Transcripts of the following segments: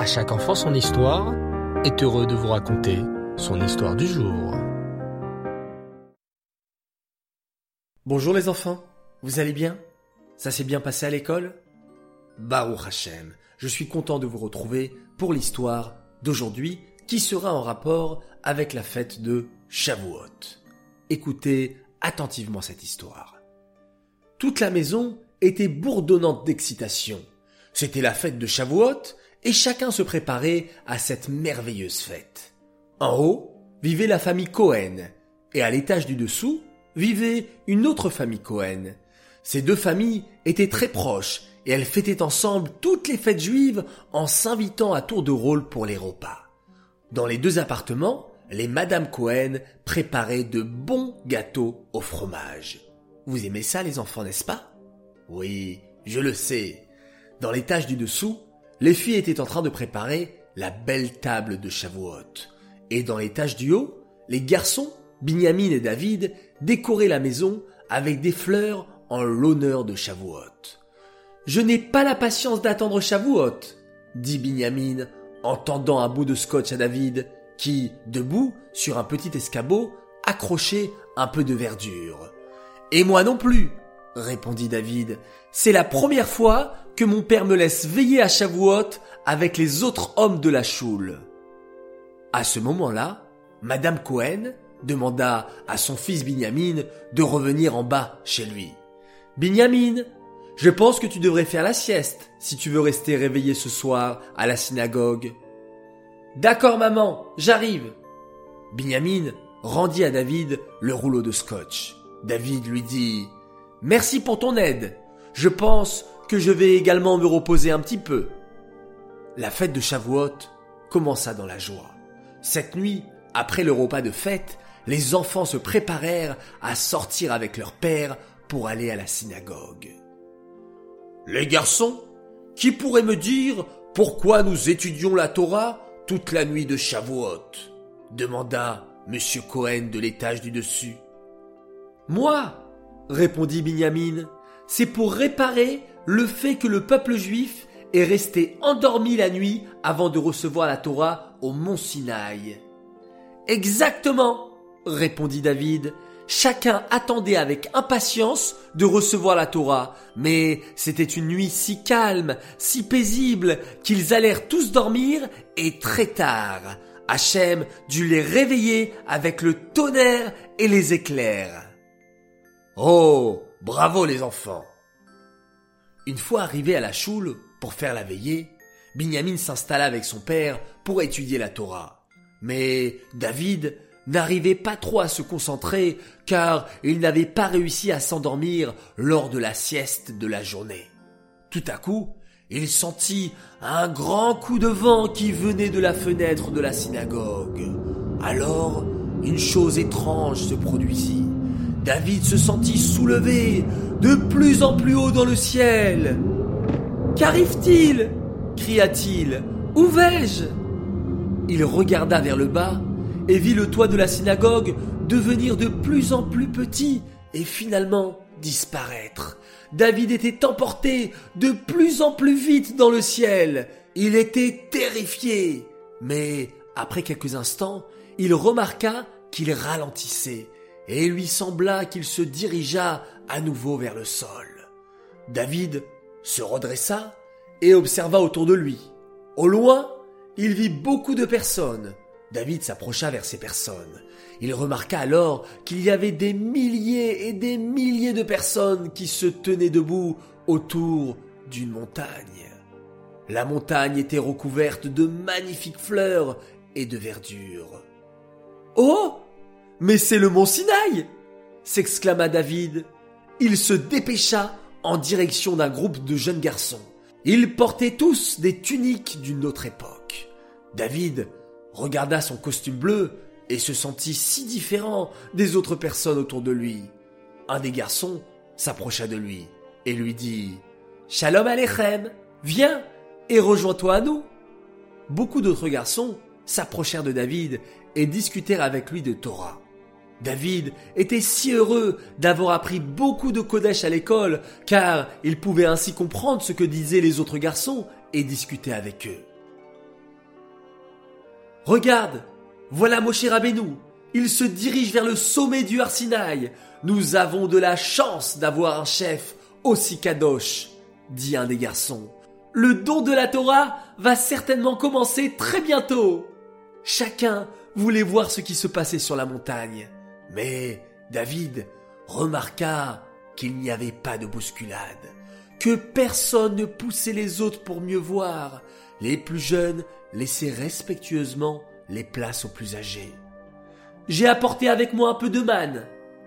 À chaque enfant son histoire est heureux de vous raconter son histoire du jour. Bonjour les enfants, vous allez bien? Ça s'est bien passé à l'école? Baruch HaShem, je suis content de vous retrouver pour l'histoire d'aujourd'hui qui sera en rapport avec la fête de Shavuot. Écoutez attentivement cette histoire. Toute la maison était bourdonnante d'excitation. C'était la fête de Shavuot et chacun se préparait à cette merveilleuse fête. En haut vivait la famille Cohen et à l'étage du dessous vivait une autre famille Cohen. Ces deux familles étaient très proches et elles fêtaient ensemble toutes les fêtes juives en s'invitant à tour de rôle pour les repas. Dans les deux appartements, les Madame Cohen préparaient de bons gâteaux au fromage. Vous aimez ça les enfants, n'est-ce pas? Oui, je le sais. Dans l'étage du dessous, les filles étaient en train de préparer la belle table de Shavuot. Et dans l'étage du haut, les garçons, Binyamin et David, décoraient la maison avec des fleurs en l'honneur de Shavuot. « Je n'ai pas la patience d'attendre Shavuot !» dit Binyamin en tendant un bout de scotch à David qui, debout, sur un petit escabeau, accrochait un peu de verdure. « Et moi non plus !» répondit David. « C'est la première fois que mon père me laisse veiller à Shavuot avec les autres hommes de la choule. » À ce moment-là, Madame Cohen demanda à son fils Binyamin de revenir en bas chez lui. « Binyamin, je pense que tu devrais faire la sieste si tu veux rester réveillé ce soir à la synagogue. »« D'accord maman, j'arrive. » Binyamin rendit à David le rouleau de scotch. David lui dit « Merci pour ton aide. Je pense que je vais également me reposer un petit peu. » La fête de Shavuot commença dans la joie. Cette nuit, après le repas de fête, les enfants se préparèrent à sortir avec leur père pour aller à la synagogue. « Les garçons, qui pourrait me dire pourquoi nous étudions la Torah toute la nuit de Shavuot ?» demanda Monsieur Cohen de l'étage du dessus. « Moi !» répondit Binyamin, « c'est pour réparer le fait que le peuple juif est resté endormi la nuit avant de recevoir la Torah au mont Sinaï. » « Exactement !» répondit David. « Chacun attendait avec impatience de recevoir la Torah, mais c'était une nuit si calme, si paisible, qu'ils allèrent tous dormir et très tard. Hachem dut les réveiller avec le tonnerre et les éclairs. » Oh, bravo les enfants! Une fois arrivé à la choule pour faire la veillée, Binyamin s'installa avec son père pour étudier la Torah. Mais David n'arrivait pas trop à se concentrer car il n'avait pas réussi à s'endormir lors de la sieste de la journée. Tout à coup, il sentit un grand coup de vent qui venait de la fenêtre de la synagogue. Alors, une chose étrange se produisit. David se sentit soulevé de plus en plus haut dans le ciel. « Qu'arrive-t-il » cria-t-il. « Où vais-je » Il regarda vers le bas et vit le toit de la synagogue devenir de plus en plus petit et finalement disparaître. David était emporté de plus en plus vite dans le ciel. Il était terrifié. Mais après quelques instants, il remarqua qu'il ralentissait. Et lui sembla qu'il se dirigea à nouveau vers le sol. David se redressa et observa autour de lui. Au loin, il vit beaucoup de personnes. David s'approcha vers ces personnes. Il remarqua alors qu'il y avait des milliers et des milliers de personnes qui se tenaient debout autour d'une montagne. La montagne était recouverte de magnifiques fleurs et de verdure. « Oh !» « Mais c'est le mont Sinaï !» s'exclama David. Il se dépêcha en direction d'un groupe de jeunes garçons. Ils portaient tous des tuniques d'une autre époque. David regarda son costume bleu et se sentit si différent des autres personnes autour de lui. Un des garçons s'approcha de lui et lui dit « Shalom Alechem, viens et rejoins-toi à nous !» Beaucoup d'autres garçons s'approchèrent de David et discutèrent avec lui de Torah. David était si heureux d'avoir appris beaucoup de Kodesh à l'école car il pouvait ainsi comprendre ce que disaient les autres garçons et discuter avec eux. Regarde, voilà Moshe Rabbeinu. Il se dirige vers le sommet du Har Sinaï. Nous avons de la chance d'avoir un chef aussi kadosh, dit un des garçons. Le don de la Torah va certainement commencer très bientôt. Chacun voulait voir ce qui se passait sur la montagne. Mais David remarqua qu'il n'y avait pas de bousculade, que personne ne poussait les autres pour mieux voir. Les plus jeunes laissaient respectueusement les places aux plus âgés. « J'ai apporté avec moi un peu de manne, »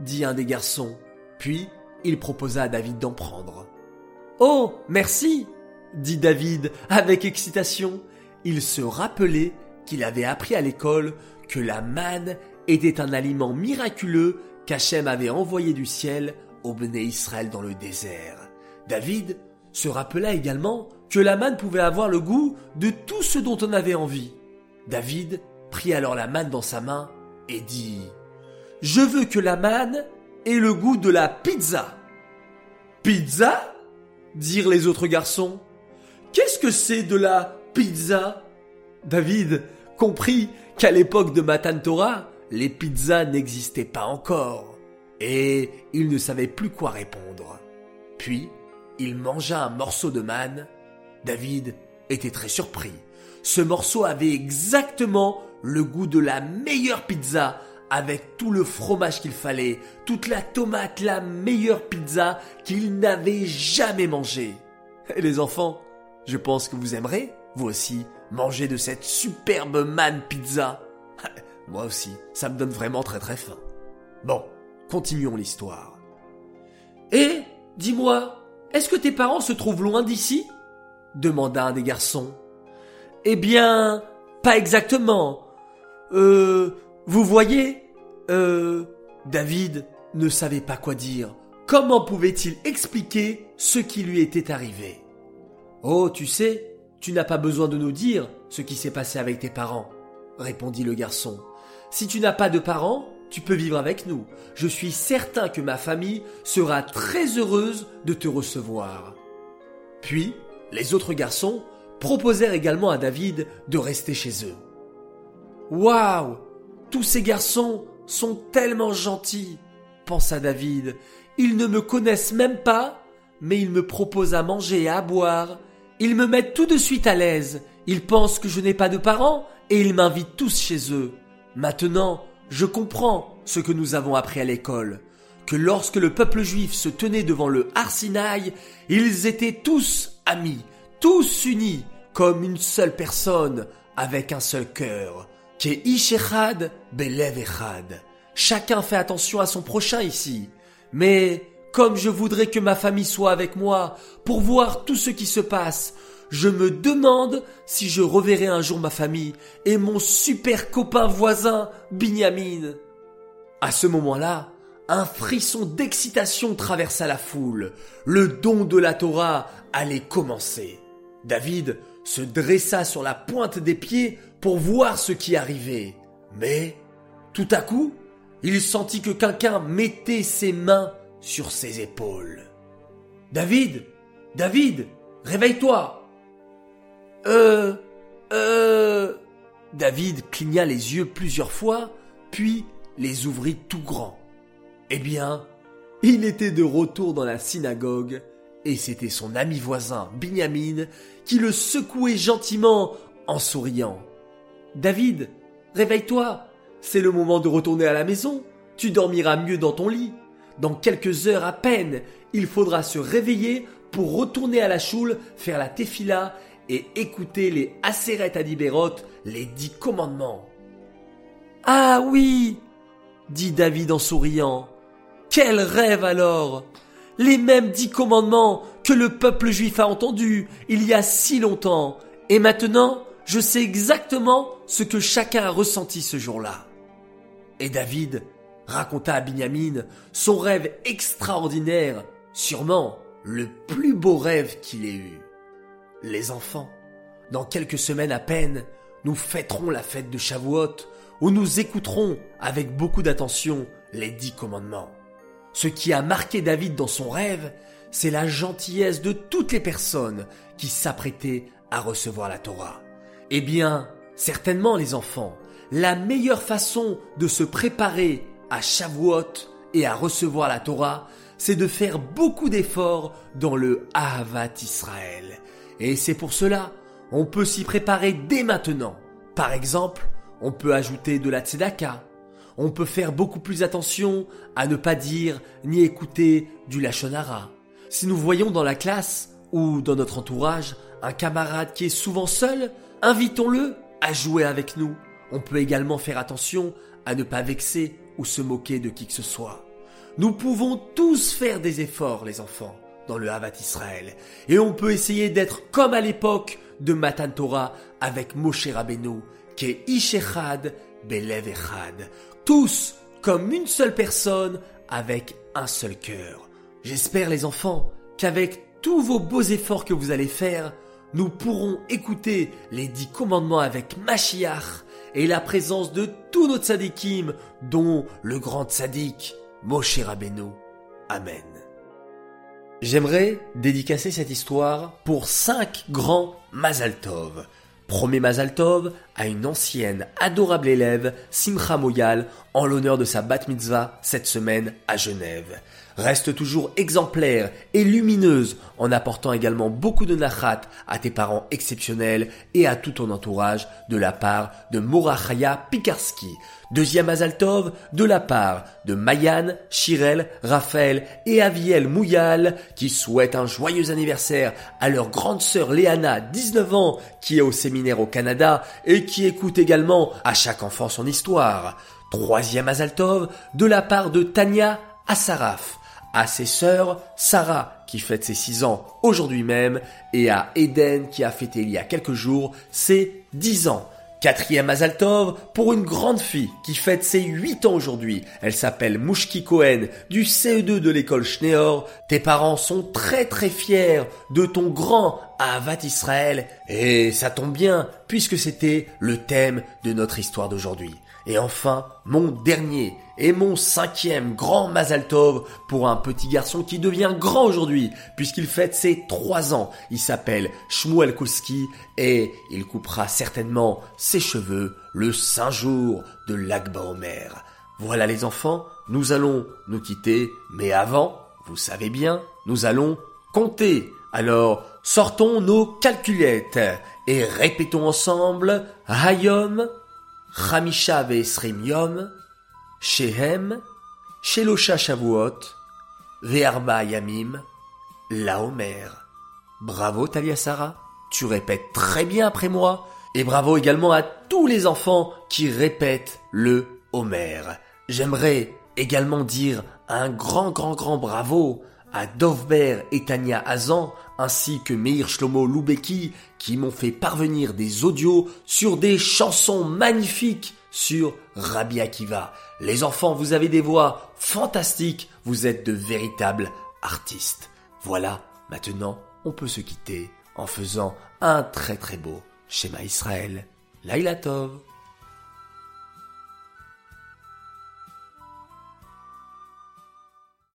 dit un des garçons. Puis il proposa à David d'en prendre. « Oh, merci !» dit David avec excitation. Il se rappelait qu'il avait appris à l'école que la manne était un aliment miraculeux qu'Hachem avait envoyé du ciel au Béné Israël dans le désert. David se rappela également que la manne pouvait avoir le goût de tout ce dont on avait envie. David prit alors la manne dans sa main et dit « Je veux que la manne ait le goût de la pizza. »« Pizza » dirent les autres garçons. « Qu'est-ce que c'est de la pizza ?» David comprit qu'à l'époque de Matan Torah, les pizzas n'existaient pas encore et il ne savait plus quoi répondre. Puis, il mangea un morceau de manne. David était très surpris. Ce morceau avait exactement le goût de la meilleure pizza avec tout le fromage qu'il fallait, toute la tomate, la meilleure pizza qu'il n'avait jamais mangée. Et les enfants, je pense que vous aimerez, vous aussi, manger de cette superbe manne pizza. Moi aussi, ça me donne vraiment très très faim. Bon, continuons l'histoire. « Eh, dis-moi, est-ce que tes parents se trouvent loin d'ici ?» demanda un des garçons. « Eh bien, pas exactement. Vous voyez, David ne savait pas quoi dire. Comment pouvait-il expliquer ce qui lui était arrivé ? « Oh, tu sais, tu n'as pas besoin de nous dire ce qui s'est passé avec tes parents. » répondit le garçon. « Si tu n'as pas de parents, tu peux vivre avec nous. Je suis certain que ma famille sera très heureuse de te recevoir. » Puis, les autres garçons proposèrent également à David de rester chez eux. « Waouh, tous ces garçons sont tellement gentils !» pensa David. « Ils ne me connaissent même pas, mais ils me proposent à manger et à boire. Ils me mettent tout de suite à l'aise. Ils pensent que je n'ai pas de parents. » Et ils m'invitent tous chez eux. Maintenant, je comprends ce que nous avons appris à l'école, que lorsque le peuple juif se tenait devant le Har Sinaï, ils étaient tous amis, tous unis, comme une seule personne, avec un seul cœur. Keish echad belev echad. Chacun fait attention à son prochain ici. Mais comme je voudrais que ma famille soit avec moi pour voir tout ce qui se passe, je me demande si je reverrai un jour ma famille et mon super copain voisin, Binyamin. » À ce moment-là, un frisson d'excitation traversa la foule. Le don de la Torah allait commencer. David se dressa sur la pointe des pieds pour voir ce qui arrivait. Mais, tout à coup, il sentit que quelqu'un mettait ses mains sur ses épaules. « David, David, réveille-toi !» David cligna les yeux plusieurs fois, puis les ouvrit tout grands. Eh bien, il était de retour dans la synagogue, et c'était son ami voisin, Binyamin, qui le secouait gentiment en souriant. « David, réveille-toi, c'est le moment de retourner à la maison, tu dormiras mieux dans ton lit. Dans quelques heures à peine, il faudra se réveiller pour retourner à la choule, faire la tefila et écoutez les Aseret HaDibrot, les 10 commandements. « Ah oui !» dit David en souriant. « Quel rêve alors ! Les mêmes 10 commandements que le peuple juif a entendus il y a si longtemps. Et maintenant, je sais exactement ce que chacun a ressenti ce jour-là. » Et David raconta à Binyamin son rêve extraordinaire, sûrement le plus beau rêve qu'il ait eu. Les enfants, dans quelques semaines à peine, nous fêterons la fête de Shavuot où nous écouterons avec beaucoup d'attention les 10 commandements. Ce qui a marqué David dans son rêve, c'est la gentillesse de toutes les personnes qui s'apprêtaient à recevoir la Torah. Eh bien, Certainement les enfants, la meilleure façon de se préparer à Shavuot et à recevoir la Torah, c'est de faire beaucoup d'efforts dans le Ahavat Israël. Et c'est pour cela, on peut s'y préparer dès maintenant. Par exemple, on peut ajouter de la tzedaka. On peut faire beaucoup plus attention à ne pas dire ni écouter du lashon hara. Si nous voyons dans la classe ou dans notre entourage un camarade qui est souvent seul, invitons-le à jouer avec nous. On peut également faire attention à ne pas vexer ou se moquer de qui que ce soit. Nous pouvons tous faire des efforts, les enfants, dans le Ahavat Israël. Et on peut essayer d'être comme à l'époque de Matan Torah avec Moshe Rabbeinu, qui est Ish Echad, Belev Echad. Tous comme une seule personne avec un seul cœur. J'espère, les enfants, qu'avec tous vos beaux efforts que vous allez faire, nous pourrons écouter les 10 commandements avec Mashiach et la présence de tous nos tzadikim, dont le grand tzadik Moshe Rabbeinu. Amen. J'aimerais dédicacer cette histoire pour 5 grands Mazal Tov. Premier Mazal Tov à une ancienne adorable élève, Simcha Moyal, en l'honneur de sa bat mitzvah cette semaine à Genève. Reste toujours exemplaire et lumineuse en apportant également beaucoup de nachat à tes parents exceptionnels et à tout ton entourage de la part de Morahaya Pikarski. Deuxième Mazal Tov de la part de Mayan, Shirel, Raphaël et Aviel Moyal qui souhaitent un joyeux anniversaire à leur grande sœur Léana, 19 ans, qui est au séminaire au Canada et qui écoute également à chaque enfant son histoire. Troisième Mazal Tov de la part de Tania Assaraf, à ses sœurs Sarah qui fête ses 6 ans aujourd'hui même et à Eden qui a fêté il y a quelques jours ses 10 ans. Quatrième Mazal Tov pour une grande fille qui fête ses 8 ans aujourd'hui. Elle s'appelle Mouchki Cohen du CE2 de l'école Schneor. Tes parents sont très très fiers de ton grand Ahavat Israël et ça tombe bien puisque c'était le thème de notre histoire d'aujourd'hui. Et enfin, mon dernier et mon 5e grand Mazal Tov pour un petit garçon qui devient grand aujourd'hui puisqu'il fête ses 3 ans. Il s'appelle Shmuel Kolski et il coupera certainement ses cheveux le 5 jour de Lag BaOmer. Voilà les enfants, nous allons nous quitter, mais avant, vous savez bien, nous allons compter. Alors, sortons nos calculettes et répétons ensemble Hayom, Chamisha ve'esrim yom, Shehem, Shelosha Shavuot, Ve'arba Yamim, Laomer. Bravo Tania Sarah, tu répètes très bien après moi. Et bravo également à tous les enfants qui répètent le Homer. J'aimerais également dire un grand bravo à Dovber et Tania Hazan, ainsi que Meir Shlomo Loubeki, qui m'ont fait parvenir des audios sur des chansons magnifiques sur Rabbi Akiva. Les enfants, vous avez des voix fantastiques, vous êtes de véritables artistes. Voilà, maintenant, on peut se quitter en faisant un très beau Shema Israël. Laïla Tov.